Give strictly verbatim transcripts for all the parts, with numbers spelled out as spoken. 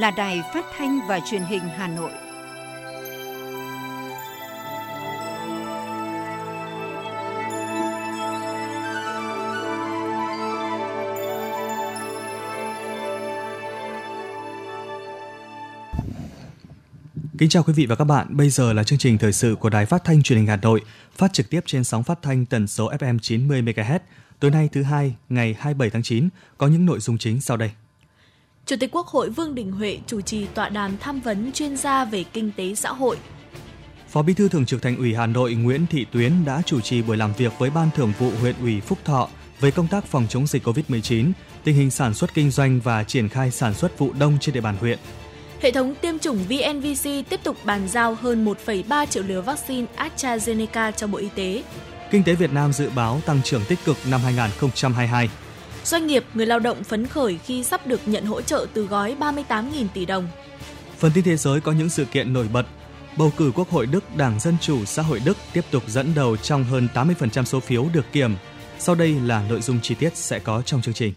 là Đài Phát thanh và Truyền hình Hà Nội. Kính chào quý vị và các bạn, bây giờ là chương trình thời sự của Đài Phát thanh Truyền hình Hà Nội, phát trực tiếp trên sóng phát thanh tần số ép em chín mươi mê ga héc. Tối nay thứ hai, ngày hai mươi bảy tháng chín, có những nội dung chính sau đây. Chủ tịch Quốc hội Vương Đình Huệ chủ trì tọa đàm tham vấn chuyên gia về kinh tế xã hội. Phó Bí thư Thường trực Thành ủy Hà Nội Nguyễn Thị Tuyến đã chủ trì buổi làm việc với Ban Thường vụ Huyện ủy Phúc Thọ về công tác phòng chống dịch covid mười chín, tình hình sản xuất kinh doanh và triển khai sản xuất vụ đông trên địa bàn huyện. Hệ thống tiêm chủng vê en vê xê tiếp tục bàn giao hơn một phẩy ba triệu liều vaccine AstraZeneca cho Bộ Y tế. Kinh tế Việt Nam dự báo tăng trưởng tích cực năm hai nghìn không trăm hai mươi hai. Doanh nghiệp, người lao động phấn khởi khi sắp được nhận hỗ trợ từ gói ba mươi tám nghìn tỷ đồng. Phần tin thế giới có những sự kiện nổi bật. Bầu cử Quốc hội Đức, Đảng Dân Chủ Xã hội Đức tiếp tục dẫn đầu trong hơn tám mươi phần trăm số phiếu được kiểm. Sau đây là nội dung chi tiết sẽ có trong chương trình.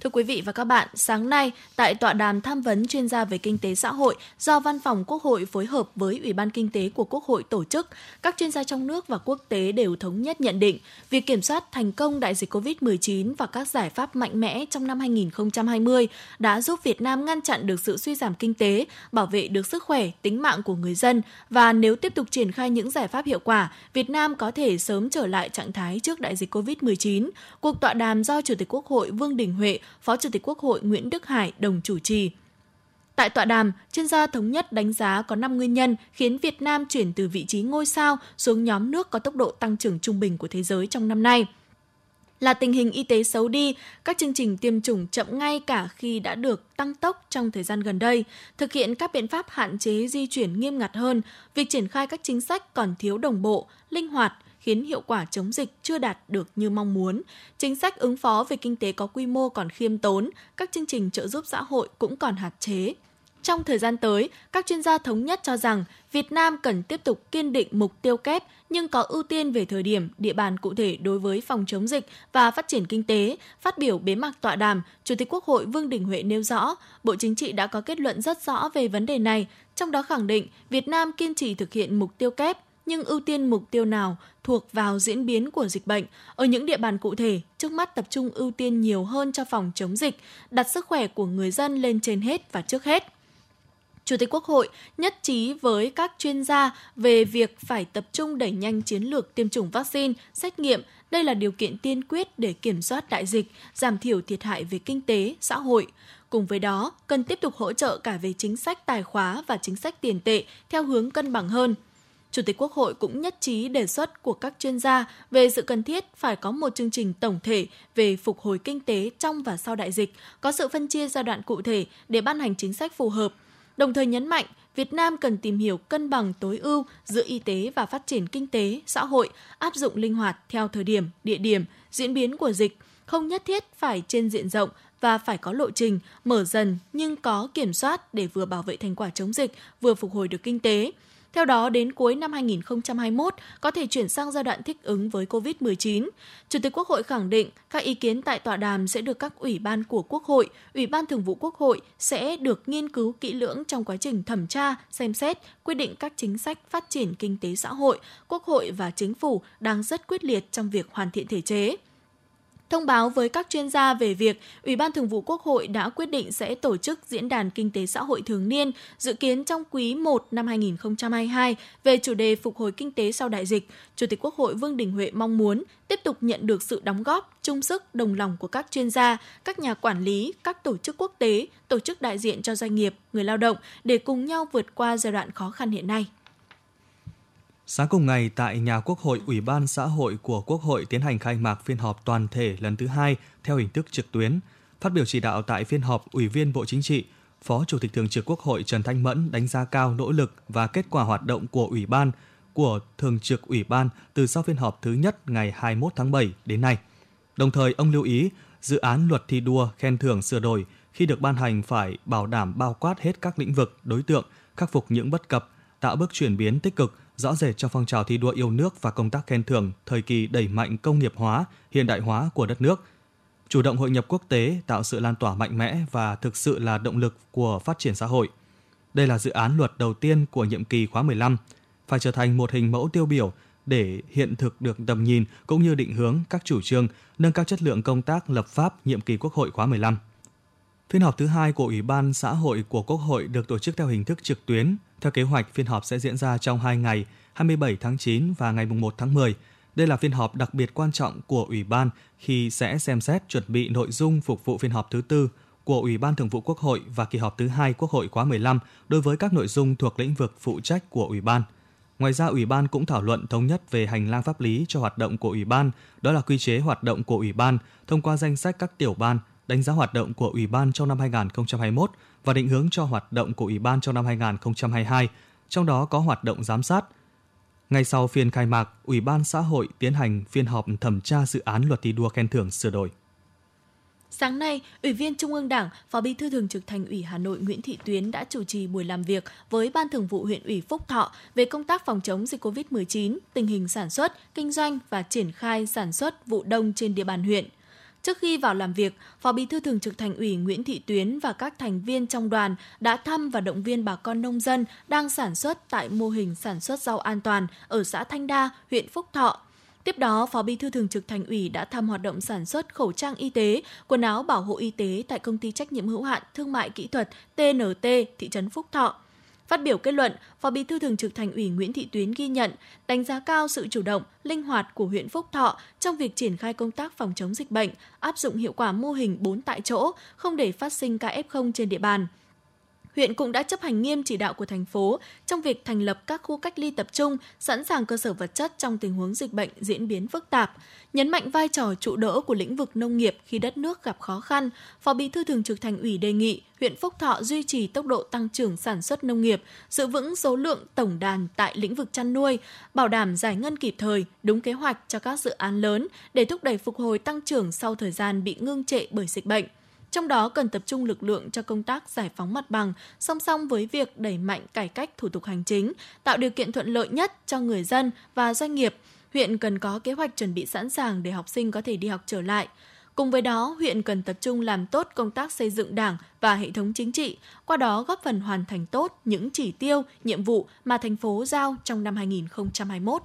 Thưa quý vị và các bạn, sáng nay tại tọa đàm tham vấn chuyên gia về kinh tế xã hội do Văn phòng Quốc hội phối hợp với Ủy ban Kinh tế của Quốc hội tổ chức, các chuyên gia trong nước và quốc tế đều thống nhất nhận định việc kiểm soát thành công đại dịch covid mười chín và các giải pháp mạnh mẽ trong năm hai nghìn không trăm hai mươi đã giúp Việt Nam ngăn chặn được sự suy giảm kinh tế, bảo vệ được sức khỏe, tính mạng của người dân và nếu tiếp tục triển khai những giải pháp hiệu quả, Việt Nam có thể sớm trở lại trạng thái trước đại dịch covid mười chín. Cuộc tọa đàm do Chủ tịch Quốc hội Vương Đình Huệ, Phó Chủ tịch Quốc hội Nguyễn Đức Hải đồng chủ trì. Tại tọa đàm, chuyên gia thống nhất đánh giá có năm nguyên nhân khiến Việt Nam chuyển từ vị trí ngôi sao xuống nhóm nước có tốc độ tăng trưởng trung bình của thế giới trong năm nay. Là tình hình y tế xấu đi, các chương trình tiêm chủng chậm ngay cả khi đã được tăng tốc trong thời gian gần đây, thực hiện các biện pháp hạn chế di chuyển nghiêm ngặt hơn, việc triển khai các chính sách còn thiếu đồng bộ, linh hoạt, khiến hiệu quả chống dịch chưa đạt được như mong muốn. Chính sách ứng phó về kinh tế có quy mô còn khiêm tốn, các chương trình trợ giúp xã hội cũng còn hạn chế. Trong thời gian tới, các chuyên gia thống nhất cho rằng Việt Nam cần tiếp tục kiên định mục tiêu kép nhưng có ưu tiên về thời điểm, địa bàn cụ thể đối với phòng chống dịch và phát triển kinh tế. Phát biểu bế mạc tọa đàm, Chủ tịch Quốc hội Vương Đình Huệ nêu rõ, Bộ Chính trị đã có kết luận rất rõ về vấn đề này, trong đó khẳng định Việt Nam kiên trì thực hiện mục tiêu kép, nhưng ưu tiên mục tiêu nào thuộc vào diễn biến của dịch bệnh. Ở những địa bàn cụ thể, trước mắt tập trung ưu tiên nhiều hơn cho phòng chống dịch, đặt sức khỏe của người dân lên trên hết và trước hết. Chủ tịch Quốc hội nhất trí với các chuyên gia về việc phải tập trung đẩy nhanh chiến lược tiêm chủng vaccine, xét nghiệm. Đây là điều kiện tiên quyết để kiểm soát đại dịch, giảm thiểu thiệt hại về kinh tế, xã hội. Cùng với đó, cần tiếp tục hỗ trợ cả về chính sách tài khóa và chính sách tiền tệ theo hướng cân bằng hơn. Chủ tịch Quốc hội cũng nhất trí đề xuất của các chuyên gia về sự cần thiết phải có một chương trình tổng thể về phục hồi kinh tế trong và sau đại dịch, có sự phân chia giai đoạn cụ thể để ban hành chính sách phù hợp. Đồng thời nhấn mạnh, Việt Nam cần tìm hiểu cân bằng tối ưu giữa y tế và phát triển kinh tế, xã hội, áp dụng linh hoạt theo thời điểm, địa điểm, diễn biến của dịch, không nhất thiết phải trên diện rộng và phải có lộ trình, mở dần nhưng có kiểm soát để vừa bảo vệ thành quả chống dịch, vừa phục hồi được kinh tế. Theo đó, đến cuối năm hai nghìn không trăm hai mươi mốt có thể chuyển sang giai đoạn thích ứng với covid mười chín. Chủ tịch Quốc hội khẳng định các ý kiến tại tọa đàm sẽ được các ủy ban của Quốc hội, Ủy ban Thường vụ Quốc hội sẽ được nghiên cứu kỹ lưỡng trong quá trình thẩm tra, xem xét, quyết định các chính sách phát triển kinh tế xã hội. Quốc hội và Chính phủ đang rất quyết liệt trong việc hoàn thiện thể chế. Thông báo với các chuyên gia về việc Ủy ban Thường vụ Quốc hội đã quyết định sẽ tổ chức Diễn đàn Kinh tế Xã hội Thường niên dự kiến trong quý một năm hai nghìn không trăm hai mươi hai về chủ đề phục hồi kinh tế sau đại dịch. Chủ tịch Quốc hội Vương Đình Huệ mong muốn tiếp tục nhận được sự đóng góp, chung sức, đồng lòng của các chuyên gia, các nhà quản lý, các tổ chức quốc tế, tổ chức đại diện cho doanh nghiệp, người lao động để cùng nhau vượt qua giai đoạn khó khăn hiện nay. Sáng cùng ngày, tại nhà Quốc hội, Ủy ban Xã hội của Quốc hội tiến hành khai mạc phiên họp toàn thể lần thứ hai theo hình thức trực tuyến. Phát biểu chỉ đạo tại phiên họp, Ủy viên Bộ Chính trị, Phó Chủ tịch Thường trực Quốc hội Trần Thanh Mẫn đánh giá cao nỗ lực và kết quả hoạt động của Ủy ban, của Thường trực Ủy ban từ sau phiên họp thứ nhất ngày hai mươi mốt tháng bảy đến nay. Đồng thời, ông lưu ý dự án luật thi đua khen thưởng sửa đổi khi được ban hành phải bảo đảm bao quát hết các lĩnh vực, đối tượng, khắc phục những bất cập, tạo bước chuyển biến tích cực, rõ rệt trong phong trào thi đua yêu nước và công tác khen thưởng thời kỳ đẩy mạnh công nghiệp hóa, hiện đại hóa của đất nước. chủ động hội nhập quốc tế, tạo sự lan tỏa mạnh mẽ và thực sự là động lực của phát triển xã hội. Đây là dự án luật đầu tiên của nhiệm kỳ khóa mười lăm, phải trở thành một hình mẫu tiêu biểu để hiện thực được tầm nhìn cũng như định hướng các chủ trương, nâng cao chất lượng công tác lập pháp nhiệm kỳ Quốc hội khóa mười lăm. Phiên họp thứ hai của Ủy ban Xã hội của Quốc hội được tổ chức theo hình thức trực tuyến. Theo kế hoạch, phiên họp sẽ diễn ra trong hai ngày, hai mươi bảy tháng chín và ngày mùng một tháng mười. Đây là phiên họp đặc biệt quan trọng của Ủy ban khi sẽ xem xét chuẩn bị nội dung phục vụ phiên họp thứ tư của Ủy ban Thường vụ Quốc hội và kỳ họp thứ hai Quốc hội khóa mười lăm đối với các nội dung thuộc lĩnh vực phụ trách của Ủy ban. Ngoài ra, Ủy ban cũng thảo luận thống nhất về hành lang pháp lý cho hoạt động của Ủy ban, đó là quy chế hoạt động của Ủy ban thông qua danh sách các tiểu ban, đánh giá hoạt động của Ủy ban trong năm hai nghìn không trăm hai mươi mốt và định hướng cho hoạt động của Ủy ban trong năm hai nghìn không trăm hai mươi hai, trong đó có hoạt động giám sát. Ngay sau phiên khai mạc, Ủy ban Xã hội tiến hành phiên họp thẩm tra dự án luật thi đua khen thưởng sửa đổi. Sáng nay, Ủy viên Trung ương Đảng, Phó Bí thư Thường trực Thành ủy Hà Nội Nguyễn Thị Tuyến đã chủ trì buổi làm việc với Ban Thường vụ huyện ủy Phúc Thọ về công tác phòng chống dịch covid mười chín, tình hình sản xuất, kinh doanh và triển khai sản xuất vụ đông trên địa bàn huyện. Trước khi vào làm việc, Phó Bí thư Thường trực Thành ủy Nguyễn Thị Tuyến và các thành viên trong đoàn đã thăm và động viên bà con nông dân đang sản xuất tại mô hình sản xuất rau an toàn ở xã Thanh Đa, huyện Phúc Thọ. Tiếp đó, Phó Bí thư Thường trực Thành ủy đã thăm hoạt động sản xuất khẩu trang y tế, quần áo bảo hộ y tế tại Công ty Trách nhiệm hữu hạn Thương mại Kỹ thuật tê en tê, thị trấn Phúc Thọ. Phát biểu kết luận, Phó Bí thư Thường trực Thành ủy Nguyễn Thị Tuyến ghi nhận, đánh giá cao sự chủ động, linh hoạt của huyện Phúc Thọ trong việc triển khai công tác phòng chống dịch bệnh, áp dụng hiệu quả mô hình bốn tại chỗ, không để phát sinh ca ép không trên địa bàn. Huyện cũng đã chấp hành nghiêm chỉ đạo của thành phố trong việc thành lập các khu cách ly tập trung, sẵn sàng cơ sở vật chất trong tình huống dịch bệnh diễn biến phức tạp. Nhấn mạnh vai trò trụ đỡ của lĩnh vực nông nghiệp khi đất nước gặp khó khăn, Phó Bí thư Thường trực Thành ủy đề nghị huyện Phúc Thọ duy trì tốc độ tăng trưởng sản xuất nông nghiệp, giữ vững số lượng tổng đàn tại lĩnh vực chăn nuôi, bảo đảm giải ngân kịp thời, đúng kế hoạch cho các dự án lớn để thúc đẩy phục hồi tăng trưởng sau thời gian bị ngưng trệ bởi dịch bệnh. Trong đó cần tập trung lực lượng cho công tác giải phóng mặt bằng, song song với việc đẩy mạnh cải cách thủ tục hành chính, tạo điều kiện thuận lợi nhất cho người dân và doanh nghiệp. Huyện cần có kế hoạch chuẩn bị sẵn sàng để học sinh có thể đi học trở lại. Cùng với đó, huyện cần tập trung làm tốt công tác xây dựng Đảng và hệ thống chính trị, qua đó góp phần hoàn thành tốt những chỉ tiêu, nhiệm vụ mà thành phố giao trong năm hai nghìn không trăm hai mươi mốt.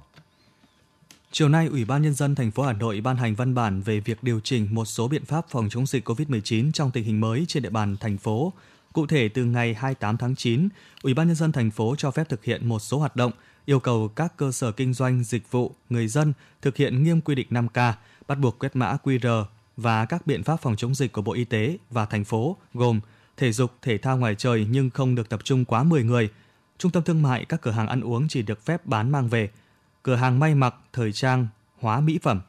Chiều nay, Ủy ban Nhân dân thành phố Hà Nội ban hành văn bản về việc điều chỉnh một số biện pháp phòng chống dịch covid mười chín trong tình hình mới trên địa bàn thành phố. Cụ thể, từ ngày hai mươi tám tháng chín, Ủy ban Nhân dân thành phố cho phép thực hiện một số hoạt động, yêu cầu các cơ sở kinh doanh, dịch vụ, người dân thực hiện nghiêm quy định năm K, bắt buộc quét mã quy rờ và các biện pháp phòng chống dịch của Bộ Y tế và thành phố gồm thể dục, thể thao ngoài trời nhưng không được tập trung quá mười người. Trung tâm thương mại, các cửa hàng ăn uống chỉ được phép bán mang về. Cửa hàng may mặc, thời trang, hóa mỹ phẩm.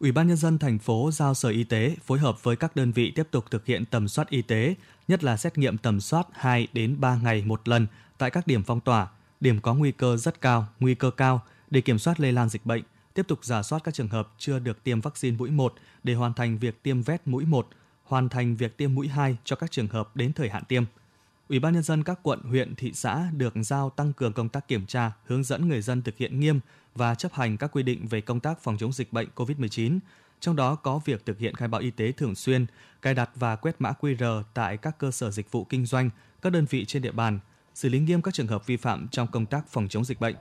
Ủy ban Nhân dân thành phố giao Sở Y tế phối hợp với các đơn vị tiếp tục thực hiện tầm soát y tế, nhất là xét nghiệm tầm soát hai đến ba ngày một lần tại các điểm phong tỏa, điểm có nguy cơ rất cao, nguy cơ cao để kiểm soát lây lan dịch bệnh, tiếp tục rà soát các trường hợp chưa được tiêm vaccine mũi một để hoàn thành việc tiêm vét mũi một, hoàn thành việc tiêm mũi hai cho các trường hợp đến thời hạn tiêm. Ủy ban Nhân dân các quận, huyện, thị xã được giao tăng cường công tác kiểm tra, hướng dẫn người dân thực hiện nghiêm và chấp hành các quy định về công tác phòng chống dịch bệnh covid mười chín, trong đó có việc thực hiện khai báo y tế thường xuyên, cài đặt và quét mã quy rờ tại các cơ sở dịch vụ kinh doanh, các đơn vị trên địa bàn, xử lý nghiêm các trường hợp vi phạm trong công tác phòng chống dịch bệnh.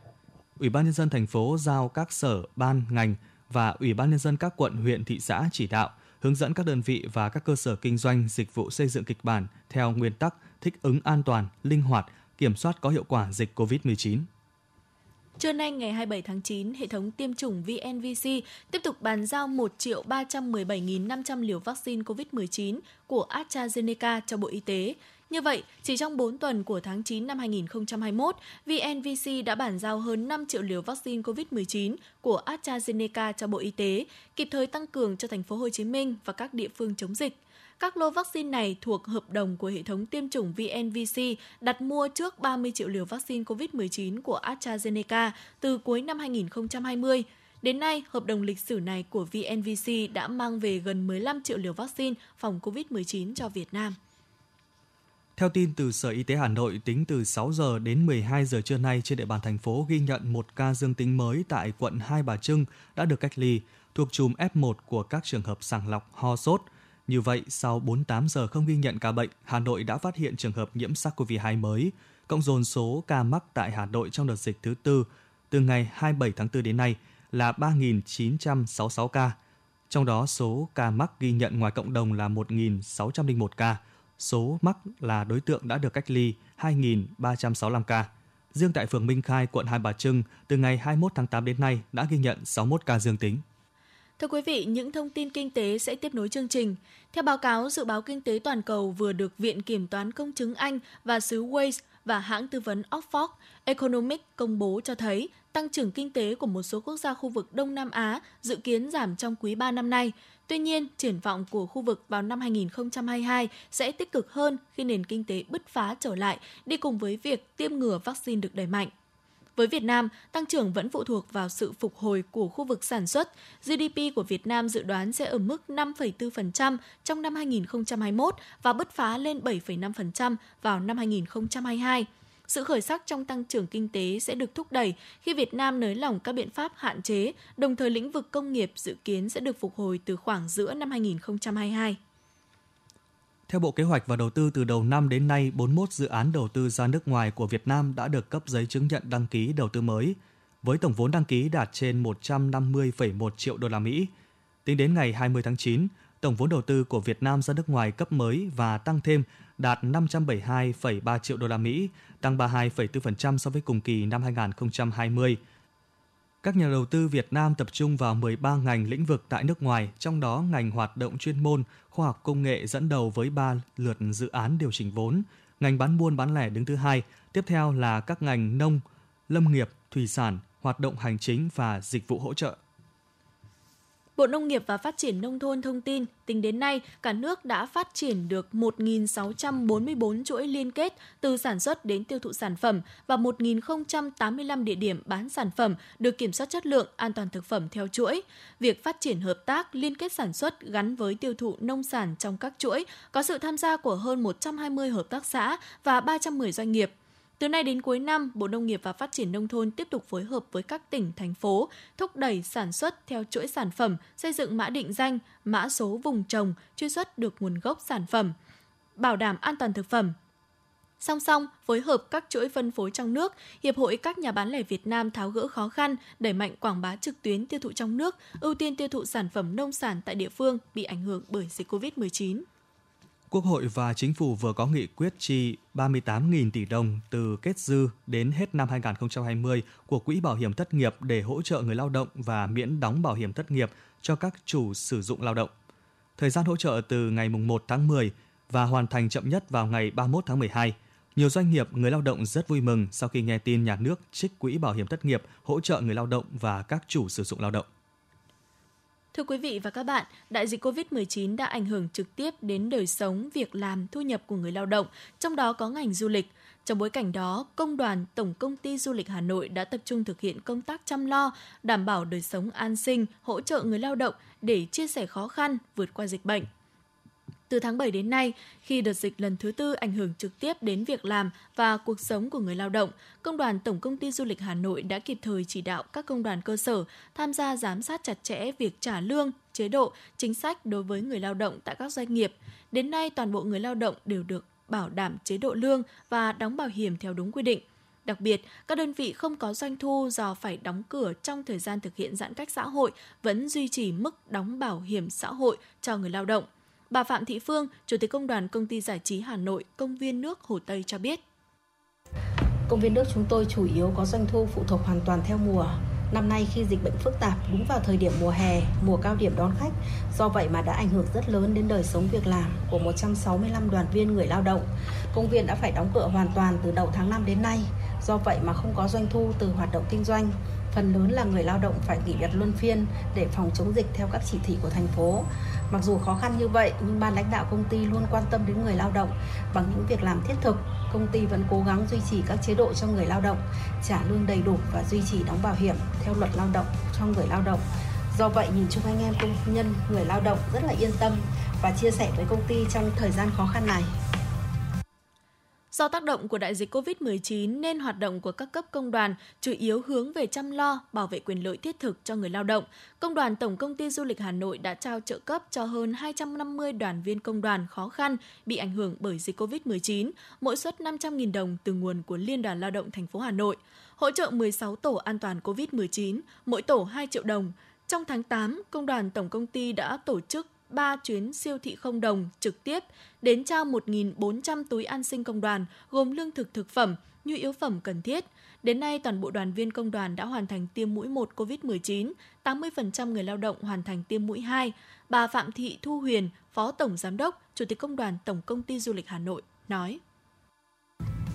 Ủy ban Nhân dân thành phố giao các sở, ban, ngành và Ủy ban Nhân dân các quận, huyện, thị xã chỉ đạo, hướng dẫn các đơn vị và các cơ sở kinh doanh dịch vụ xây dựng kịch bản theo nguyên tắc thích ứng an toàn, linh hoạt, kiểm soát có hiệu quả dịch covid mười chín. Trưa nay ngày hai mươi bảy tháng chín, hệ thống tiêm chủng vê en vê xê tiếp tục bàn giao một triệu ba trăm mười bảy nghìn năm trăm liều vaccine covid mười chín của AstraZeneca cho Bộ Y tế. Như vậy, chỉ trong bốn tuần của tháng chín năm hai nghìn không trăm hai mươi mốt, vê en vê xê đã bàn giao hơn năm triệu liều vaccine covid mười chín của AstraZeneca cho Bộ Y tế, kịp thời tăng cường cho thành phố Hồ Chí Minh và các địa phương chống dịch. Các lô vaccine này thuộc hợp đồng của hệ thống tiêm chủng vê en vê xê đặt mua trước ba mươi triệu liều vaccine covid mười chín của AstraZeneca từ cuối năm hai nghìn không trăm hai mươi. Đến nay, hợp đồng lịch sử này của vê en vê xê đã mang về gần mười lăm triệu liều vaccine phòng covid mười chín cho Việt Nam. Theo tin từ Sở Y tế Hà Nội, tính từ sáu giờ đến mười hai giờ trưa nay trên địa bàn thành phố ghi nhận một ca dương tính mới tại quận Hai Bà Trưng đã được cách ly. thuộc chùm ép một của các trường hợp sàng lọc ho sốt. Như vậy, sau bốn mươi tám giờ không ghi nhận ca bệnh, Hà Nội đã phát hiện trường hợp nhiễm SARS-xê o vê hai mới, cộng dồn số ca mắc tại Hà Nội trong đợt dịch thứ tư từ ngày hai mươi bảy tháng tư đến nay là ba nghìn chín trăm sáu mươi sáu ca. Trong đó, số ca mắc ghi nhận ngoài cộng đồng là một nghìn sáu trăm lẻ một ca. Số mắc là đối tượng đã được cách ly hai nghìn ba trăm sáu mươi lăm ca. Riêng tại phường Minh Khai, quận Hai Bà Trưng, từ ngày hai mươi mốt tháng tám đến nay đã ghi nhận sáu mươi mốt ca dương tính. Thưa quý vị, những thông tin kinh tế sẽ tiếp nối chương trình. Theo báo cáo dự báo kinh tế toàn cầu vừa được Viện Kiểm toán Công chứng Anh và xứ Wales và hãng tư vấn Oxford Economic công bố cho thấy tăng trưởng kinh tế của một số quốc gia khu vực Đông Nam Á dự kiến giảm trong quý ba năm nay. Tuy nhiên, triển vọng của khu vực vào năm hai nghìn không trăm hai mươi hai sẽ tích cực hơn khi nền kinh tế bứt phá trở lại đi cùng với việc tiêm ngừa vaccine được đẩy mạnh. Với Việt Nam, tăng trưởng vẫn phụ thuộc vào sự phục hồi của khu vực sản xuất. giê đê pê của Việt Nam dự đoán sẽ ở mức năm phẩy bốn phần trăm trong năm hai nghìn không trăm hai mươi mốt và bứt phá lên bảy phẩy năm phần trăm vào năm hai nghìn không trăm hai mươi hai. Sự khởi sắc trong tăng trưởng kinh tế sẽ được thúc đẩy khi Việt Nam nới lỏng các biện pháp hạn chế, đồng thời lĩnh vực công nghiệp dự kiến sẽ được phục hồi từ khoảng giữa năm hai nghìn không trăm hai mươi hai. Theo Bộ Kế hoạch và Đầu tư, từ đầu năm đến nay, bốn mươi mốt dự án đầu tư ra nước ngoài của Việt Nam đã được cấp giấy chứng nhận đăng ký đầu tư mới, với tổng vốn đăng ký đạt trên một trăm năm mươi phẩy một triệu đô la Mỹ. Tính đến ngày hai mươi tháng chín, tổng vốn đầu tư của Việt Nam ra nước ngoài cấp mới và tăng thêm đạt năm trăm bảy mươi hai phẩy ba triệu đô la Mỹ, tăng ba mươi hai phẩy bốn phần trăm so với cùng kỳ năm hai nghìn không trăm hai mươi. Các nhà đầu tư Việt Nam tập trung vào mười ba ngành lĩnh vực tại nước ngoài, trong đó ngành hoạt động chuyên môn, khoa học công nghệ dẫn đầu với ba lượt dự án điều chỉnh vốn, ngành bán buôn bán lẻ đứng thứ hai, tiếp theo là các ngành nông, lâm nghiệp, thủy sản, hoạt động hành chính và dịch vụ hỗ trợ. Bộ Nông nghiệp và Phát triển Nông thôn thông tin, tính đến nay, cả nước đã phát triển được một nghìn sáu trăm bốn mươi tư chuỗi liên kết từ sản xuất đến tiêu thụ sản phẩm và một nghìn không trăm tám mươi lăm địa điểm bán sản phẩm được kiểm soát chất lượng, an toàn thực phẩm theo chuỗi. Việc phát triển hợp tác, liên kết sản xuất gắn với tiêu thụ nông sản trong các chuỗi có sự tham gia của hơn một trăm hai mươi hợp tác xã và ba trăm mười doanh nghiệp. Từ nay đến cuối năm, Bộ Nông nghiệp và Phát triển Nông thôn tiếp tục phối hợp với các tỉnh, thành phố, thúc đẩy sản xuất theo chuỗi sản phẩm, xây dựng mã định danh, mã số vùng trồng, truy xuất được nguồn gốc sản phẩm, bảo đảm an toàn thực phẩm. Song song, phối hợp các chuỗi phân phối trong nước, Hiệp hội các nhà bán lẻ Việt Nam tháo gỡ khó khăn, đẩy mạnh quảng bá trực tuyến tiêu thụ trong nước, ưu tiên tiêu thụ sản phẩm nông sản tại địa phương bị ảnh hưởng bởi dịch covid mười chín. Quốc hội và Chính phủ vừa có nghị quyết chi ba mươi tám nghìn tỷ đồng từ kết dư đến hết năm hai nghìn không trăm hai mươi của Quỹ Bảo hiểm Thất nghiệp để hỗ trợ người lao động và miễn đóng bảo hiểm thất nghiệp cho các chủ sử dụng lao động. Thời gian hỗ trợ từ ngày mùng một tháng mười và hoàn thành chậm nhất vào ngày ba mươi mốt tháng mười hai. Nhiều doanh nghiệp, người lao động rất vui mừng sau khi nghe tin nhà nước trích Quỹ Bảo hiểm Thất nghiệp hỗ trợ người lao động và các chủ sử dụng lao động. Thưa quý vị và các bạn, đại dịch covid mười chín đã ảnh hưởng trực tiếp đến đời sống, việc làm, thu nhập của người lao động, trong đó có ngành du lịch. Trong bối cảnh đó, Công đoàn Tổng Công ty Du lịch Hà Nội đã tập trung thực hiện công tác chăm lo, đảm bảo đời sống an sinh, hỗ trợ người lao động để chia sẻ khó khăn, vượt qua dịch bệnh. Từ tháng bảy đến nay, khi đợt dịch lần thứ tư ảnh hưởng trực tiếp đến việc làm và cuộc sống của người lao động, Công đoàn Tổng Công ty Du lịch Hà Nội đã kịp thời chỉ đạo các công đoàn cơ sở tham gia giám sát chặt chẽ việc trả lương, chế độ, chính sách đối với người lao động tại các doanh nghiệp. Đến nay, toàn bộ người lao động đều được bảo đảm chế độ lương và đóng bảo hiểm theo đúng quy định. Đặc biệt, các đơn vị không có doanh thu do phải đóng cửa trong thời gian thực hiện giãn cách xã hội vẫn duy trì mức đóng bảo hiểm xã hội cho người lao động. Bà Phạm Thị Phương, Chủ tịch Công đoàn Công ty Giải trí Hà Nội, Công viên nước Hồ Tây cho biết. Công viên nước chúng tôi chủ yếu có doanh thu phụ thuộc hoàn toàn theo mùa. Năm nay khi dịch bệnh phức tạp đúng vào thời điểm mùa hè, mùa cao điểm đón khách, do vậy mà đã ảnh hưởng rất lớn đến đời sống việc làm của một trăm sáu mươi lăm đoàn viên người lao động. Công viên đã phải đóng cửa hoàn toàn từ đầu tháng năm đến nay, do vậy mà không có doanh thu từ hoạt động kinh doanh. Phần lớn là người lao động phải nghỉ việc luân phiên để phòng chống dịch theo các chỉ thị của thành phố. Mặc dù khó khăn như vậy, nhưng ban lãnh đạo công ty luôn quan tâm đến người lao động bằng những việc làm thiết thực. Công ty vẫn cố gắng duy trì các chế độ cho người lao động, trả lương đầy đủ và duy trì đóng bảo hiểm theo luật lao động cho người lao động. Do vậy, nhìn chung anh em công nhân, người lao động rất là yên tâm và chia sẻ với công ty trong thời gian khó khăn này. Do tác động của đại dịch covid mười chín nên hoạt động của các cấp công đoàn chủ yếu hướng về chăm lo, bảo vệ quyền lợi thiết thực cho người lao động. Công đoàn Tổng Công ty Du lịch Hà Nội đã trao trợ cấp cho hơn hai trăm năm mươi đoàn viên công đoàn khó khăn bị ảnh hưởng bởi dịch covid mười chín, mỗi suất năm trăm nghìn đồng từ nguồn của Liên đoàn Lao động thành phố Hà Nội. Hỗ trợ mười sáu tổ an toàn covid mười chín, mỗi tổ hai triệu đồng. Trong tháng tám, Công đoàn Tổng Công ty đã tổ chức ba chuyến siêu thị không đồng trực tiếp đến trao một nghìn bốn trăm túi an sinh công đoàn gồm lương thực, thực phẩm, nhu yếu phẩm cần thiết. Đến nay, toàn bộ đoàn viên công đoàn đã hoàn thành tiêm mũi một covid mười chín, tám mươi phần trăm người lao động hoàn thành tiêm mũi hai. Bà Phạm Thị Thu Huyền, Phó Tổng Giám đốc, Chủ tịch Công đoàn Tổng Công ty Du lịch Hà Nội, nói.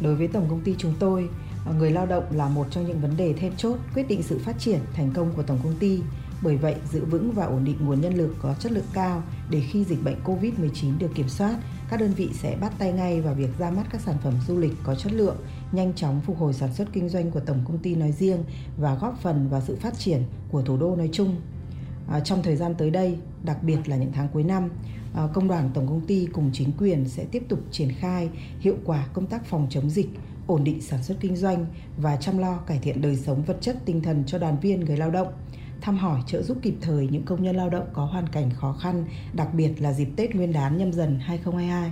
Đối với Tổng Công ty chúng tôi, người lao động là một trong những vấn đề then chốt quyết định sự phát triển thành công của Tổng Công ty. Bởi vậy, giữ vững và ổn định nguồn nhân lực có chất lượng cao để khi dịch bệnh covid mười chín được kiểm soát, các đơn vị sẽ bắt tay ngay vào việc ra mắt các sản phẩm du lịch có chất lượng, nhanh chóng phục hồi sản xuất kinh doanh của Tổng Công ty nói riêng và góp phần vào sự phát triển của thủ đô nói chung. À, trong thời gian tới đây, đặc biệt là những tháng cuối năm, à, Công đoàn Tổng Công ty cùng chính quyền sẽ tiếp tục triển khai hiệu quả công tác phòng chống dịch, ổn định sản xuất kinh doanh và chăm lo cải thiện đời sống vật chất tinh thần cho đoàn viên người lao động, thăm hỏi trợ giúp kịp thời những công nhân lao động có hoàn cảnh khó khăn, đặc biệt là dịp Tết Nguyên đán Nhâm Dần hai không hai hai.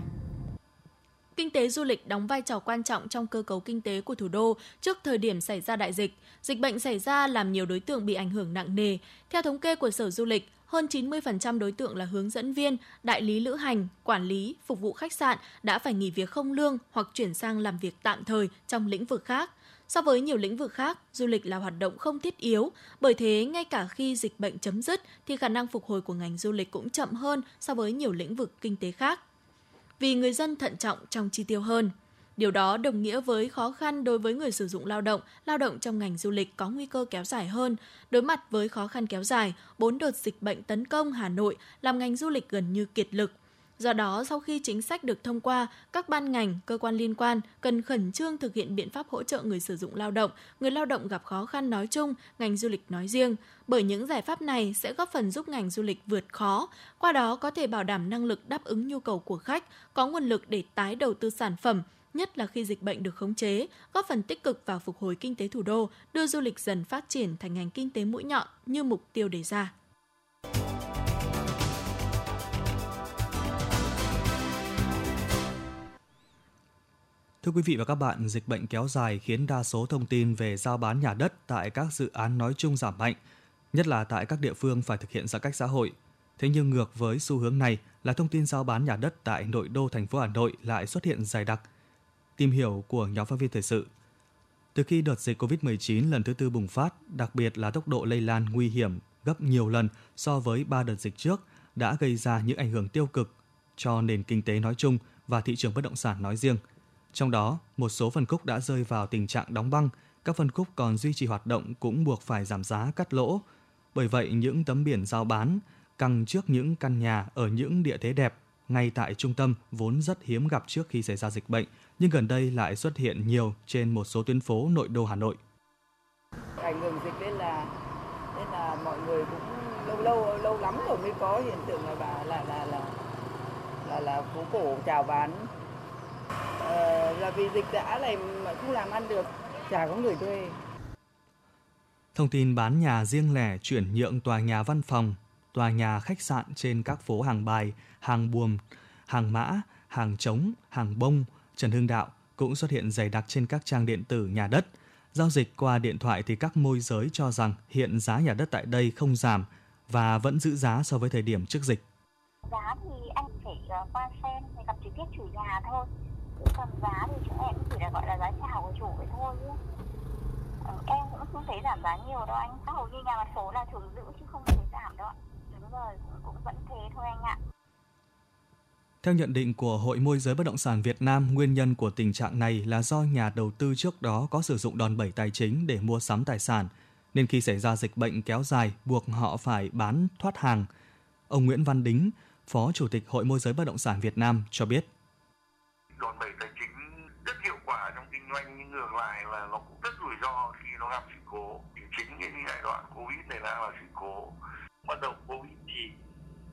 Kinh tế du lịch đóng vai trò quan trọng trong cơ cấu kinh tế của thủ đô trước thời điểm xảy ra đại dịch. Dịch bệnh xảy ra làm nhiều đối tượng bị ảnh hưởng nặng nề. Theo thống kê của Sở Du lịch, hơn chín mươi phần trăm đối tượng là hướng dẫn viên, đại lý lữ hành, quản lý, phục vụ khách sạn đã phải nghỉ việc không lương hoặc chuyển sang làm việc tạm thời trong lĩnh vực khác. So với nhiều lĩnh vực khác, du lịch là hoạt động không thiết yếu, bởi thế ngay cả khi dịch bệnh chấm dứt thì khả năng phục hồi của ngành du lịch cũng chậm hơn so với nhiều lĩnh vực kinh tế khác, vì người dân thận trọng trong chi tiêu hơn. Điều đó đồng nghĩa với khó khăn đối với người sử dụng lao động, lao động trong ngành du lịch có nguy cơ kéo dài hơn. Đối mặt với khó khăn kéo dài, bốn đợt dịch bệnh tấn công Hà Nội làm ngành du lịch gần như kiệt lực. Do đó, sau khi chính sách được thông qua, các ban ngành, cơ quan liên quan cần khẩn trương thực hiện biện pháp hỗ trợ người sử dụng lao động, người lao động gặp khó khăn nói chung, ngành du lịch nói riêng. Bởi những giải pháp này sẽ góp phần giúp ngành du lịch vượt khó, qua đó có thể bảo đảm năng lực đáp ứng nhu cầu của khách, có nguồn lực để tái đầu tư sản phẩm, nhất là khi dịch bệnh được khống chế, góp phần tích cực vào phục hồi kinh tế thủ đô, đưa du lịch dần phát triển thành ngành kinh tế mũi nhọn như mục tiêu đề ra. Thưa quý vị và các bạn, dịch bệnh kéo dài khiến đa số thông tin về giao bán nhà đất tại các dự án nói chung giảm mạnh, nhất là tại các địa phương phải thực hiện giãn cách xã hội. Thế nhưng ngược với xu hướng này là thông tin giao bán nhà đất tại nội đô thành phố Hà Nội lại xuất hiện dày đặc. Tìm hiểu của nhóm phóng viên thời sự. Từ khi đợt dịch covid mười chín lần thứ tư bùng phát, đặc biệt là tốc độ lây lan nguy hiểm gấp nhiều lần so với ba đợt dịch trước, đã gây ra những ảnh hưởng tiêu cực cho nền kinh tế nói chung và thị trường bất động sản nói riêng. Trong đó, một số phân khúc đã rơi vào tình trạng đóng băng, các phân khúc còn duy trì hoạt động cũng buộc phải giảm giá cắt lỗ. Bởi vậy, những tấm biển giao bán căng trước những căn nhà ở những địa thế đẹp ngay tại trung tâm vốn rất hiếm gặp trước khi xảy ra dịch bệnh, nhưng gần đây lại xuất hiện nhiều trên một số tuyến phố nội đô Hà Nội. Ảnh hưởng dịch nên là nên là mọi người cũng lâu lâu lâu lắm rồi mới có hiện tượng là là là là là, là, là phố cổ chào bán. Ờ, là vì dịch đã này mà không làm ăn được, chả có người thuê. Thông tin bán nhà riêng lẻ, chuyển nhượng tòa nhà văn phòng, tòa nhà khách sạn trên các phố Hàng Bài, Hàng Buồm, Hàng Mã, Hàng Trống, Hàng Bông, Trần Hưng Đạo cũng xuất hiện dày đặc trên các trang điện tử nhà đất. Giao dịch qua điện thoại thì các môi giới cho rằng hiện giá nhà đất tại đây không giảm và vẫn giữ giá so với thời điểm trước dịch. Giá thì anh phải qua xem thì gặp trực tiếp chủ nhà thôi. Còn giá thì chúng em cũng chỉ là gọi là giá chào của chủ vậy thôi. Em cũng không thấy giảm giá nhiều đâu anh. Các hầu như nhà mặt phố là thường giữ chứ không thấy giảm đâu. Đúng rồi, cũng vẫn thế thôi anh ạ. Theo nhận định của Hội Môi giới Bất động sản Việt Nam, nguyên nhân của tình trạng này là do nhà đầu tư trước đó có sử dụng đòn bẩy tài chính để mua sắm tài sản, nên khi xảy ra dịch bệnh kéo dài buộc họ phải bán thoát hàng. Ông Nguyễn Văn Đính, Phó Chủ tịch Hội Môi giới Bất động sản Việt Nam cho biết. Đòn bẩy tài chính rất hiệu quả trong kinh doanh, nhưng ngược lại là nó cũng rất rủi ro khi nó gặp sự cố. Chính cái giai đoạn Covid này đang là sự cố. Bắt đầu Covid thì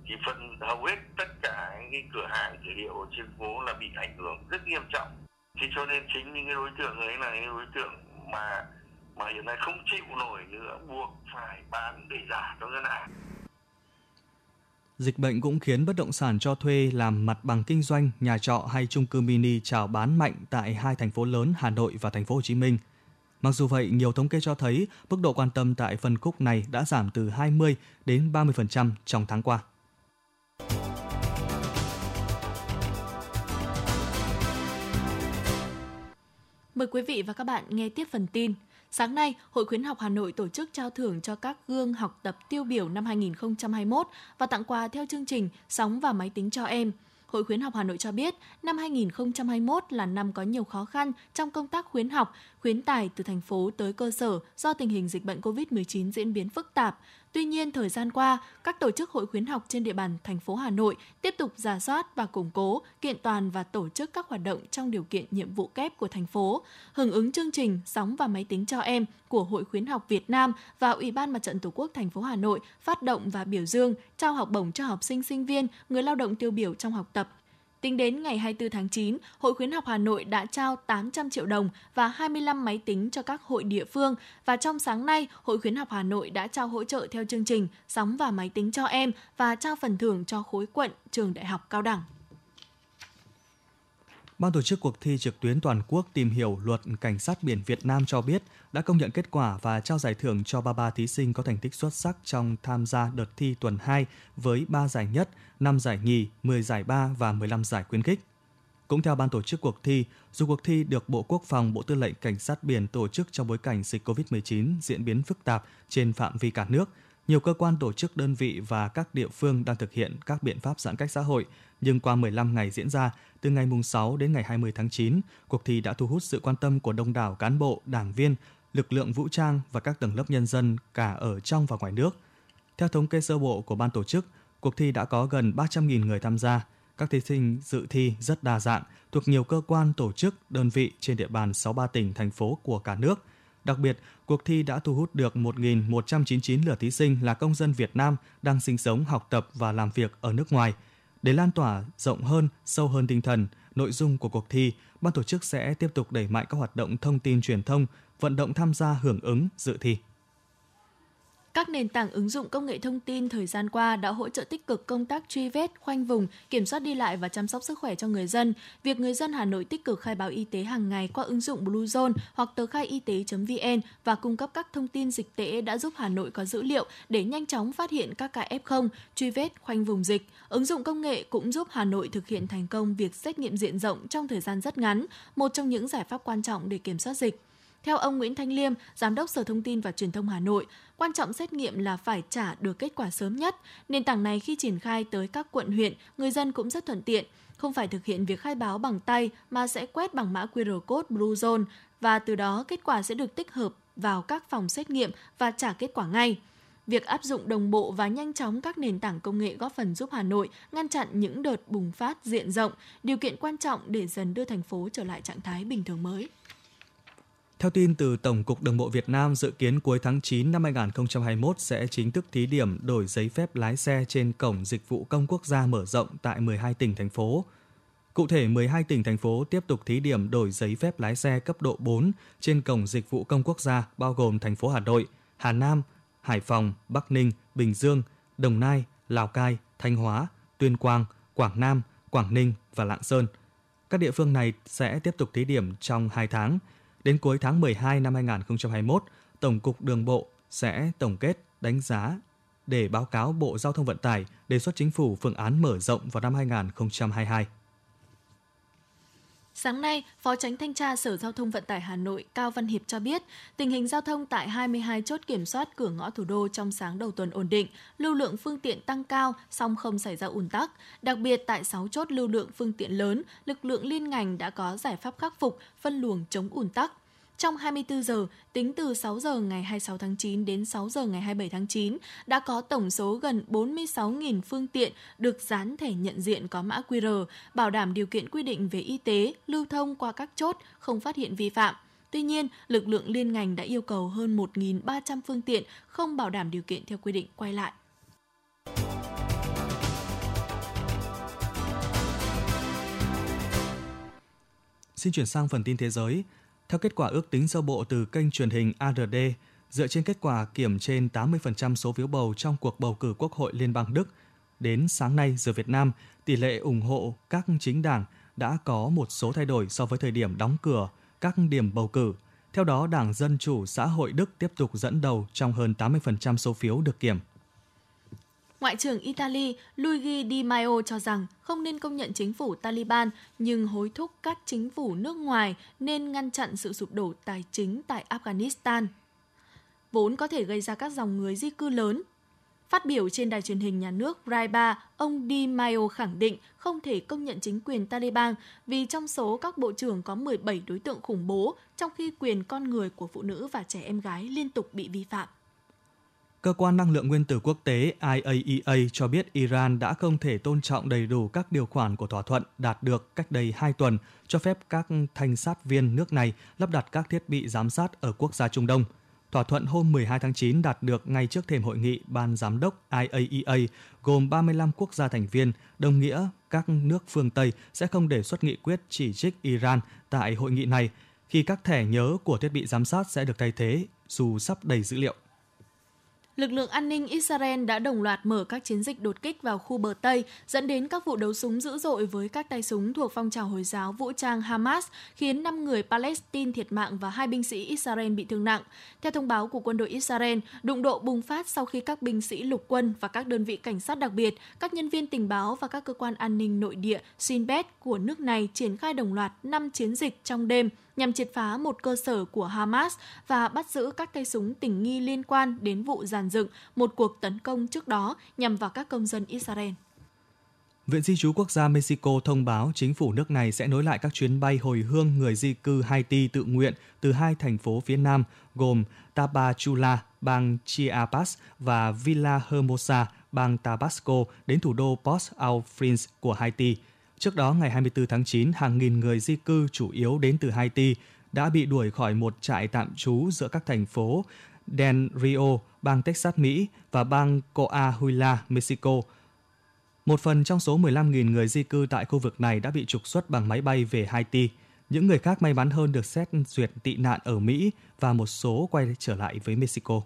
thì phần hầu hết tất cả những cái cửa hàng, cửa hiệu trên phố là bị ảnh hưởng rất nghiêm trọng. Thế cho nên chính những cái đối tượng ấy là những đối tượng mà mà hiện nay không chịu nổi nữa, buộc phải bán để trả cho ngân hàng. Dịch bệnh cũng khiến bất động sản cho thuê làm mặt bằng kinh doanh, nhà trọ hay chung cư mini chào bán mạnh tại hai thành phố lớn Hà Nội và Thành phố Hồ Chí Minh. Mặc dù vậy, nhiều thống kê cho thấy mức độ quan tâm tại phân khúc này đã giảm từ hai mươi đến ba mươi phần trăm trong tháng qua. Mời quý vị và các bạn nghe tiếp phần tin. Sáng nay, Hội Khuyến học Hà Nội tổ chức trao thưởng cho các gương học tập tiêu biểu năm hai nghìn không trăm hai mươi mốt và tặng quà theo chương trình Sóng và Máy tính cho em. Hội Khuyến học Hà Nội cho biết, năm hai nghìn không trăm hai mươi mốt là năm có nhiều khó khăn trong công tác khuyến học, khuyến tài từ thành phố tới cơ sở do tình hình dịch bệnh covid mười chín diễn biến phức tạp. Tuy nhiên, thời gian qua, các tổ chức hội khuyến học trên địa bàn thành phố Hà Nội tiếp tục rà soát và củng cố, kiện toàn và tổ chức các hoạt động trong điều kiện nhiệm vụ kép của thành phố, hưởng ứng chương trình Sóng và Máy tính cho em của Hội Khuyến học Việt Nam và Ủy ban Mặt trận Tổ quốc thành phố Hà Nội phát động và biểu dương, trao học bổng cho học sinh, sinh viên, người lao động tiêu biểu trong học tập. Tính đến ngày hai mươi tư tháng chín, Hội Khuyến học Hà Nội đã trao tám trăm triệu đồng và hai mươi lăm máy tính cho các hội địa phương. Và trong sáng nay, Hội Khuyến học Hà Nội đã trao hỗ trợ theo chương trình Sóng và Máy tính cho em và trao phần thưởng cho khối quận, trường đại học, cao đẳng. Ban tổ chức cuộc thi trực tuyến toàn quốc tìm hiểu luật cảnh sát biển Việt Nam cho biết đã công nhận kết quả và trao giải thưởng cho ba mươi ba thí sinh có thành tích xuất sắc trong tham gia đợt thi tuần hai với ba giải nhất, năm giải nhì, mười giải ba và mười lăm giải khuyến khích. Cũng theo ban tổ chức cuộc thi, dù cuộc thi được Bộ Quốc phòng, Bộ Tư lệnh Cảnh sát biển tổ chức trong bối cảnh dịch covid mười chín diễn biến phức tạp trên phạm vi cả nước, nhiều cơ quan, tổ chức, đơn vị và các địa phương đang thực hiện các biện pháp giãn cách xã hội, nhưng qua mười lăm ngày diễn ra, từ ngày sáu đến ngày hai mươi tháng chín, cuộc thi đã thu hút sự quan tâm của đông đảo cán bộ, đảng viên, lực lượng vũ trang và các tầng lớp nhân dân cả ở trong và ngoài nước. Theo thống kê sơ bộ của ban tổ chức, cuộc thi đã có gần ba trăm nghìn người tham gia. Các thí sinh dự thi rất đa dạng, thuộc nhiều cơ quan, tổ chức, đơn vị trên địa bàn sáu mươi ba tỉnh, thành phố của cả nước. Đặc biệt, cuộc thi đã thu hút được một nghìn một trăm chín mươi chín lượt thí sinh là công dân Việt Nam đang sinh sống, học tập và làm việc ở nước ngoài. Để lan tỏa rộng hơn, sâu hơn tinh thần, nội dung của cuộc thi, ban tổ chức sẽ tiếp tục đẩy mạnh các hoạt động thông tin truyền thông, vận động tham gia hưởng ứng dự thi. Các nền tảng ứng dụng công nghệ thông tin thời gian qua đã hỗ trợ tích cực công tác truy vết, khoanh vùng, kiểm soát đi lại và chăm sóc sức khỏe cho người dân. Việc người dân Hà Nội tích cực khai báo y tế hàng ngày qua ứng dụng Bluezone hoặc tờ khai y tế.vn và cung cấp các thông tin dịch tễ đã giúp Hà Nội có dữ liệu để nhanh chóng phát hiện các ca ép không, truy vết, khoanh vùng dịch. Ứng dụng công nghệ cũng giúp Hà Nội thực hiện thành công việc xét nghiệm diện rộng trong thời gian rất ngắn, một trong những giải pháp quan trọng để kiểm soát dịch. Theo ông Nguyễn Thanh Liêm, Giám đốc Sở Thông tin và Truyền thông Hà Nội, quan trọng xét nghiệm là phải trả được kết quả sớm nhất. Nền tảng này khi triển khai tới các quận huyện, người dân cũng rất thuận tiện. Không phải thực hiện việc khai báo bằng tay mà sẽ quét bằng mã quy rờ code Bluezone và từ đó kết quả sẽ được tích hợp vào các phòng xét nghiệm và trả kết quả ngay. Việc áp dụng đồng bộ và nhanh chóng các nền tảng công nghệ góp phần giúp Hà Nội ngăn chặn những đợt bùng phát diện rộng, điều kiện quan trọng để dần đưa thành phố trở lại trạng thái bình thường mới. Theo tin từ Tổng cục Đường bộ Việt Nam, dự kiến cuối tháng chín năm hai nghìn không trăm hai mươi mốt sẽ chính thức thí điểm đổi giấy phép lái xe trên Cổng Dịch vụ Công Quốc gia mở rộng tại mười hai tỉnh, thành phố. Cụ thể, mười hai tỉnh, thành phố tiếp tục thí điểm đổi giấy phép lái xe cấp độ bốn trên Cổng Dịch vụ Công Quốc gia, bao gồm thành phố Hà Nội, Hà Nam, Hải Phòng, Bắc Ninh, Bình Dương, Đồng Nai, Lào Cai, Thanh Hóa, Tuyên Quang, Quảng Nam, Quảng Ninh và Lạng Sơn. Các địa phương này sẽ tiếp tục thí điểm trong hai tháng. Đến cuối tháng mười hai năm hai nghìn không trăm hai mươi mốt, Tổng cục Đường bộ sẽ tổng kết, đánh giá để báo cáo Bộ Giao thông Vận tải đề xuất Chính phủ phương án mở rộng vào năm hai nghìn không trăm hai mươi hai. Sáng nay, Phó Chánh Thanh tra Sở Giao thông Vận tải Hà Nội Cao Văn Hiệp cho biết, tình hình giao thông tại hai mươi hai chốt kiểm soát cửa ngõ thủ đô trong sáng đầu tuần ổn định, lưu lượng phương tiện tăng cao, song không xảy ra ùn tắc. Đặc biệt, tại sáu chốt lưu lượng phương tiện lớn, lực lượng liên ngành đã có giải pháp khắc phục, phân luồng chống ùn tắc. Trong hai mươi tư giờ, tính từ sáu giờ ngày hai mươi sáu tháng chín đến sáu giờ ngày hai mươi bảy tháng chín, đã có tổng số gần bốn mươi sáu nghìn phương tiện được dán thẻ nhận diện có mã quy rờ, bảo đảm điều kiện quy định về y tế, lưu thông qua các chốt, không phát hiện vi phạm. Tuy nhiên, lực lượng liên ngành đã yêu cầu hơn một nghìn ba trăm phương tiện không bảo đảm điều kiện theo quy định quay lại. Xin chuyển sang phần tin thế giới. Theo kết quả ước tính sơ bộ từ kênh truyền hình a rờ đê, dựa trên kết quả kiểm trên tám mươi phần trăm số phiếu bầu trong cuộc bầu cử Quốc hội Liên bang Đức, đến sáng nay giờ Việt Nam, tỷ lệ ủng hộ các chính đảng đã có một số thay đổi so với thời điểm đóng cửa các điểm bầu cử. Theo đó, Đảng Dân Chủ Xã hội Đức tiếp tục dẫn đầu trong hơn tám mươi phần trăm số phiếu được kiểm. Ngoại trưởng Italy Luigi Di Maio cho rằng không nên công nhận chính phủ Taliban, nhưng hối thúc các chính phủ nước ngoài nên ngăn chặn sự sụp đổ tài chính tại Afghanistan, vốn có thể gây ra các dòng người di cư lớn. Phát biểu trên đài truyền hình nhà nước Rai ba, ông Di Maio khẳng định không thể công nhận chính quyền Taliban vì trong số các bộ trưởng có mười bảy đối tượng khủng bố, trong khi quyền con người của phụ nữ và trẻ em gái liên tục bị vi phạm. Cơ quan năng lượng nguyên tử quốc tế i a e a cho biết Iran đã không thể tôn trọng đầy đủ các điều khoản của thỏa thuận đạt được cách đây hai tuần cho phép các thanh sát viên nước này lắp đặt các thiết bị giám sát ở quốc gia Trung Đông. Thỏa thuận hôm mười hai tháng chín đạt được ngay trước thềm hội nghị Ban Giám đốc i a e a gồm ba mươi lăm quốc gia thành viên, đồng nghĩa các nước phương Tây sẽ không đề xuất nghị quyết chỉ trích Iran tại hội nghị này khi các thẻ nhớ của thiết bị giám sát sẽ được thay thế dù sắp đầy dữ liệu. Lực lượng an ninh Israel đã đồng loạt mở các chiến dịch đột kích vào khu bờ Tây, dẫn đến các vụ đấu súng dữ dội với các tay súng thuộc phong trào Hồi giáo vũ trang Hamas, khiến năm người Palestine thiệt mạng và hai binh sĩ Israel bị thương nặng. Theo thông báo của quân đội Israel, đụng độ bùng phát sau khi các binh sĩ lục quân và các đơn vị cảnh sát đặc biệt, các nhân viên tình báo và các cơ quan an ninh nội địa Shin Bet của nước này triển khai đồng loạt năm chiến dịch trong đêm, nhằm triệt phá một cơ sở của Hamas và bắt giữ các tay súng tình nghi liên quan đến vụ dàn dựng một cuộc tấn công trước đó nhằm vào các công dân Israel. Viện Di trú Quốc gia Mexico thông báo chính phủ nước này sẽ nối lại các chuyến bay hồi hương người di cư Haiti tự nguyện từ hai thành phố phía Nam gồm Tapachula, bang Chiapas và Villahermosa, bang Tabasco đến thủ đô Port-au-Prince của Haiti. Trước đó, ngày hai mươi tư tháng chín, hàng nghìn người di cư chủ yếu đến từ Haiti đã bị đuổi khỏi một trại tạm trú giữa các thành phố Del Rio, bang Texas, Mỹ và bang Coahuila, Mexico. Một phần trong số mười lăm nghìn người di cư tại khu vực này đã bị trục xuất bằng máy bay về Haiti. Những người khác may mắn hơn được xét duyệt tị nạn ở Mỹ và một số quay trở lại với Mexico.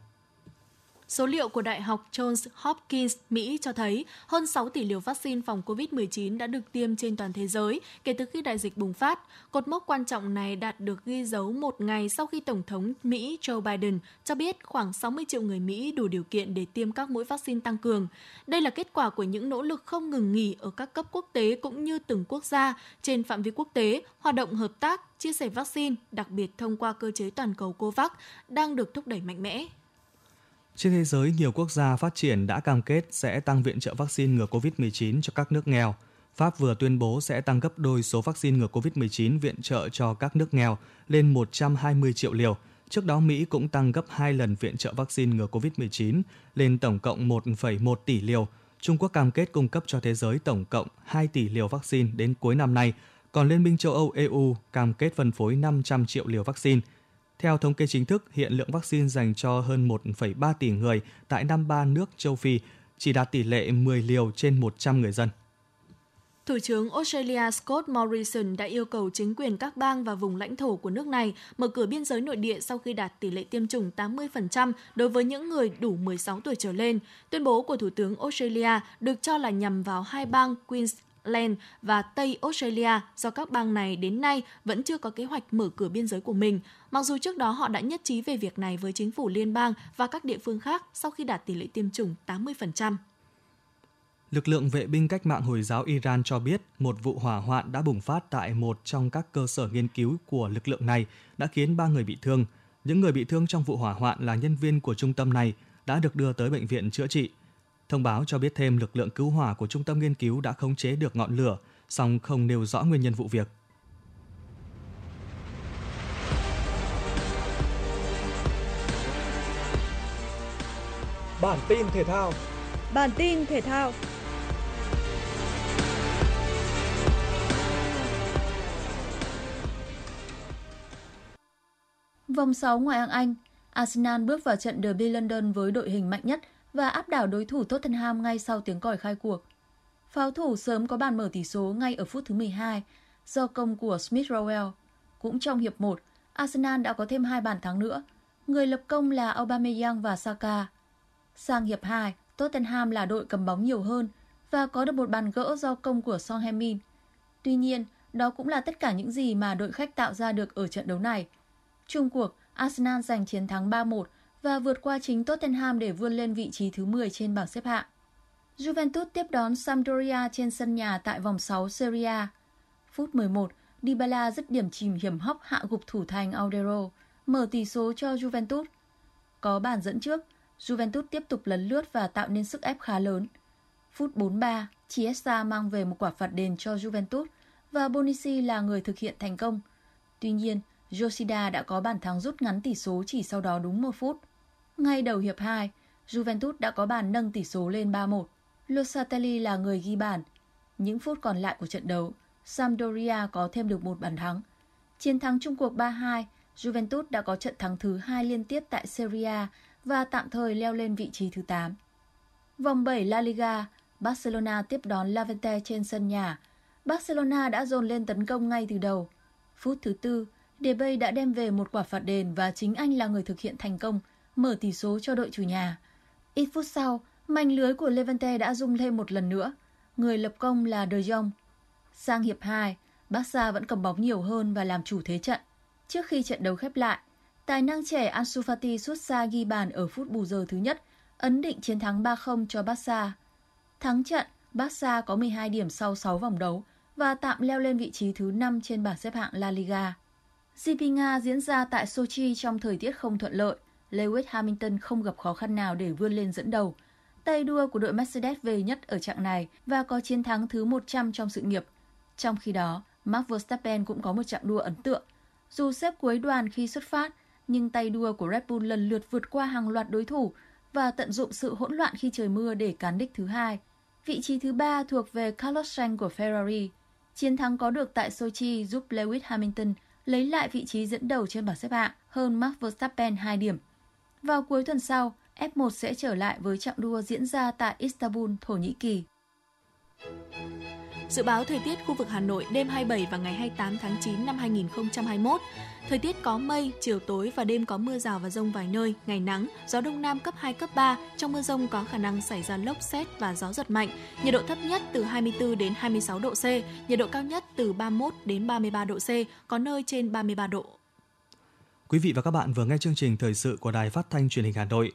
Số liệu của Đại học Johns Hopkins, Mỹ cho thấy hơn sáu tỷ liều vaccine phòng covid mười chín đã được tiêm trên toàn thế giới kể từ khi đại dịch bùng phát. Cột mốc quan trọng này đạt được ghi dấu một ngày sau khi Tổng thống Mỹ Joe Biden cho biết khoảng sáu mươi triệu người Mỹ đủ điều kiện để tiêm các mũi vaccine tăng cường. Đây là kết quả của những nỗ lực không ngừng nghỉ ở các cấp quốc tế cũng như từng quốc gia trên phạm vi quốc tế, hoạt động hợp tác, chia sẻ vaccine, đặc biệt thông qua cơ chế toàn cầu COVAX đang được thúc đẩy mạnh mẽ. Trên thế giới, nhiều quốc gia phát triển đã cam kết sẽ tăng viện trợ vaccine ngừa covid mười chín cho các nước nghèo. Pháp vừa tuyên bố sẽ tăng gấp đôi số vaccine ngừa covid mười chín viện trợ cho các nước nghèo lên một trăm hai mươi triệu liều. Trước đó, Mỹ cũng tăng gấp hai lần viện trợ vaccine ngừa covid mười chín lên tổng cộng một phẩy một tỷ liều. Trung Quốc cam kết cung cấp cho thế giới tổng cộng hai tỷ liều vaccine đến cuối năm nay. Còn Liên minh châu Âu e u cam kết phân phối năm trăm triệu liều vaccine. Theo thống kê chính thức, hiện lượng vaccine dành cho hơn một phẩy ba tỷ người tại năm mươi ba nước châu Phi chỉ đạt tỷ lệ mười liều trên một trăm người dân. Thủ tướng Australia Scott Morrison đã yêu cầu chính quyền các bang và vùng lãnh thổ của nước này mở cửa biên giới nội địa sau khi đạt tỷ lệ tiêm chủng tám mươi phần trăm đối với những người đủ mười sáu tuổi trở lên. Tuyên bố của Thủ tướng Australia được cho là nhằm vào hai bang Queensland và Tây Australia do các bang này đến nay vẫn chưa có kế hoạch mở cửa biên giới của mình, mặc dù trước đó họ đã nhất trí về việc này với chính phủ liên bang và các địa phương khác sau khi đạt tỷ lệ tiêm chủng tám mươi phần trăm. Lực lượng vệ binh cách mạng Hồi giáo Iran cho biết một vụ hỏa hoạn đã bùng phát tại một trong các cơ sở nghiên cứu của lực lượng này đã khiến ba người bị thương. Những người bị thương trong vụ hỏa hoạn là nhân viên của trung tâm này đã được đưa tới bệnh viện chữa trị. Thông báo cho biết thêm lực lượng cứu hỏa của trung tâm nghiên cứu đã khống chế được ngọn lửa, song không nêu rõ nguyên nhân vụ việc. Bản tin thể thao. Bản tin thể thao. Vòng sáu ngoại hạng Anh, Arsenal bước vào trận derby London với đội hình mạnh nhất và áp đảo đối thủ Tottenham ngay sau tiếng còi khai cuộc. Pháo thủ sớm có bàn mở tỷ số ngay ở phút thứ mười hai do công của Smith Rowe. Cũng trong hiệp một, Arsenal đã có thêm hai bàn thắng nữa. Người lập công là Aubameyang và Saka. Sang hiệp hai, Tottenham là đội cầm bóng nhiều hơn và có được một bàn gỡ do công của Son Heung-min. Tuy nhiên, đó cũng là tất cả những gì mà đội khách tạo ra được ở trận đấu này. Chung cuộc, Arsenal giành chiến thắng ba một và vượt qua chính Tottenham để vươn lên vị trí thứ mười trên bảng xếp hạng. Juventus tiếp đón Sampdoria trên sân nhà tại vòng sáu Serie A. Phút mười một, Dybala dứt điểm chìm hiểm hóc hạ gục thủ thành Audero, mở tỷ số cho Juventus. Có bàn dẫn trước, Juventus tiếp tục lấn lướt và tạo nên sức ép khá lớn. Phút bốn mươi ba, Chiesa mang về một quả phạt đền cho Juventus và Bonucci là người thực hiện thành công. Tuy nhiên, Yoshida đã có bàn thắng rút ngắn tỷ số chỉ sau đó đúng một phút. Ngay đầu hiệp hai, Juventus đã có bàn nâng tỷ số lên ba một. Losatelli là người ghi bàn. Những phút còn lại của trận đấu, Sampdoria có thêm được một bàn thắng. Chiến thắng chung cuộc ba hai, Juventus đã có trận thắng thứ hai liên tiếp tại Serie A và tạm thời leo lên vị trí thứ tám. Vòng bảy La Liga, Barcelona tiếp đón Levante trên sân nhà. Barcelona đã dồn lên tấn công ngay từ đầu. Phút thứ tư, De Bay đã đem về một quả phạt đền và chính anh là người thực hiện thành công, mở tỷ số cho đội chủ nhà. Ít phút sau, mảnh lưới của Levante đã rung thêm một lần nữa. Người lập công là De Jong. Sang hiệp hai, Barca vẫn cầm bóng nhiều hơn và làm chủ thế trận. Trước khi trận đấu khép lại, tài năng trẻ Ansu Fati sút xa ghi bàn ở phút bù giờ thứ nhất, ấn định chiến thắng ba không cho Barca. Thắng trận, Barca có mười hai điểm sau sáu vòng đấu và tạm leo lên vị trí thứ năm trên bảng xếp hạng La Liga. giê pê Nga diễn ra tại Sochi trong thời tiết không thuận lợi. Lewis Hamilton không gặp khó khăn nào để vươn lên dẫn đầu. Tay đua của đội Mercedes về nhất ở chặng này và có chiến thắng thứ một trăm trong sự nghiệp. Trong khi đó, Max Verstappen cũng có một chặng đua ấn tượng. Dù xếp cuối đoàn khi xuất phát, nhưng tay đua của Red Bull lần lượt vượt qua hàng loạt đối thủ và tận dụng sự hỗn loạn khi trời mưa để cán đích thứ hai. Vị trí thứ ba thuộc về Carlos Sainz của Ferrari. Chiến thắng có được tại Sochi giúp Lewis Hamilton lấy lại vị trí dẫn đầu trên bảng xếp hạng hơn Max Verstappen hai điểm. Vào cuối tuần sau, ép một sẽ trở lại với chặng đua diễn ra tại Istanbul, Thổ Nhĩ Kỳ. Dự báo thời tiết khu vực Hà Nội đêm hai mươi bảy và ngày hai mươi tám tháng chín năm hai nghìn không trăm hai mươi mốt. Thời tiết có mây, chiều tối và đêm có mưa rào và dông vài nơi, ngày nắng, gió đông nam cấp hai, cấp ba. Trong mưa dông có khả năng xảy ra lốc sét và gió giật mạnh. Nhiệt độ thấp nhất từ hai mươi tư đến hai mươi sáu độ C, nhiệt độ cao nhất từ ba mươi mốt đến ba mươi ba độ C, có nơi trên ba mươi ba độ. Quý vị và các bạn vừa nghe chương trình thời sự của Đài Phát thanh Truyền hình Hà Nội.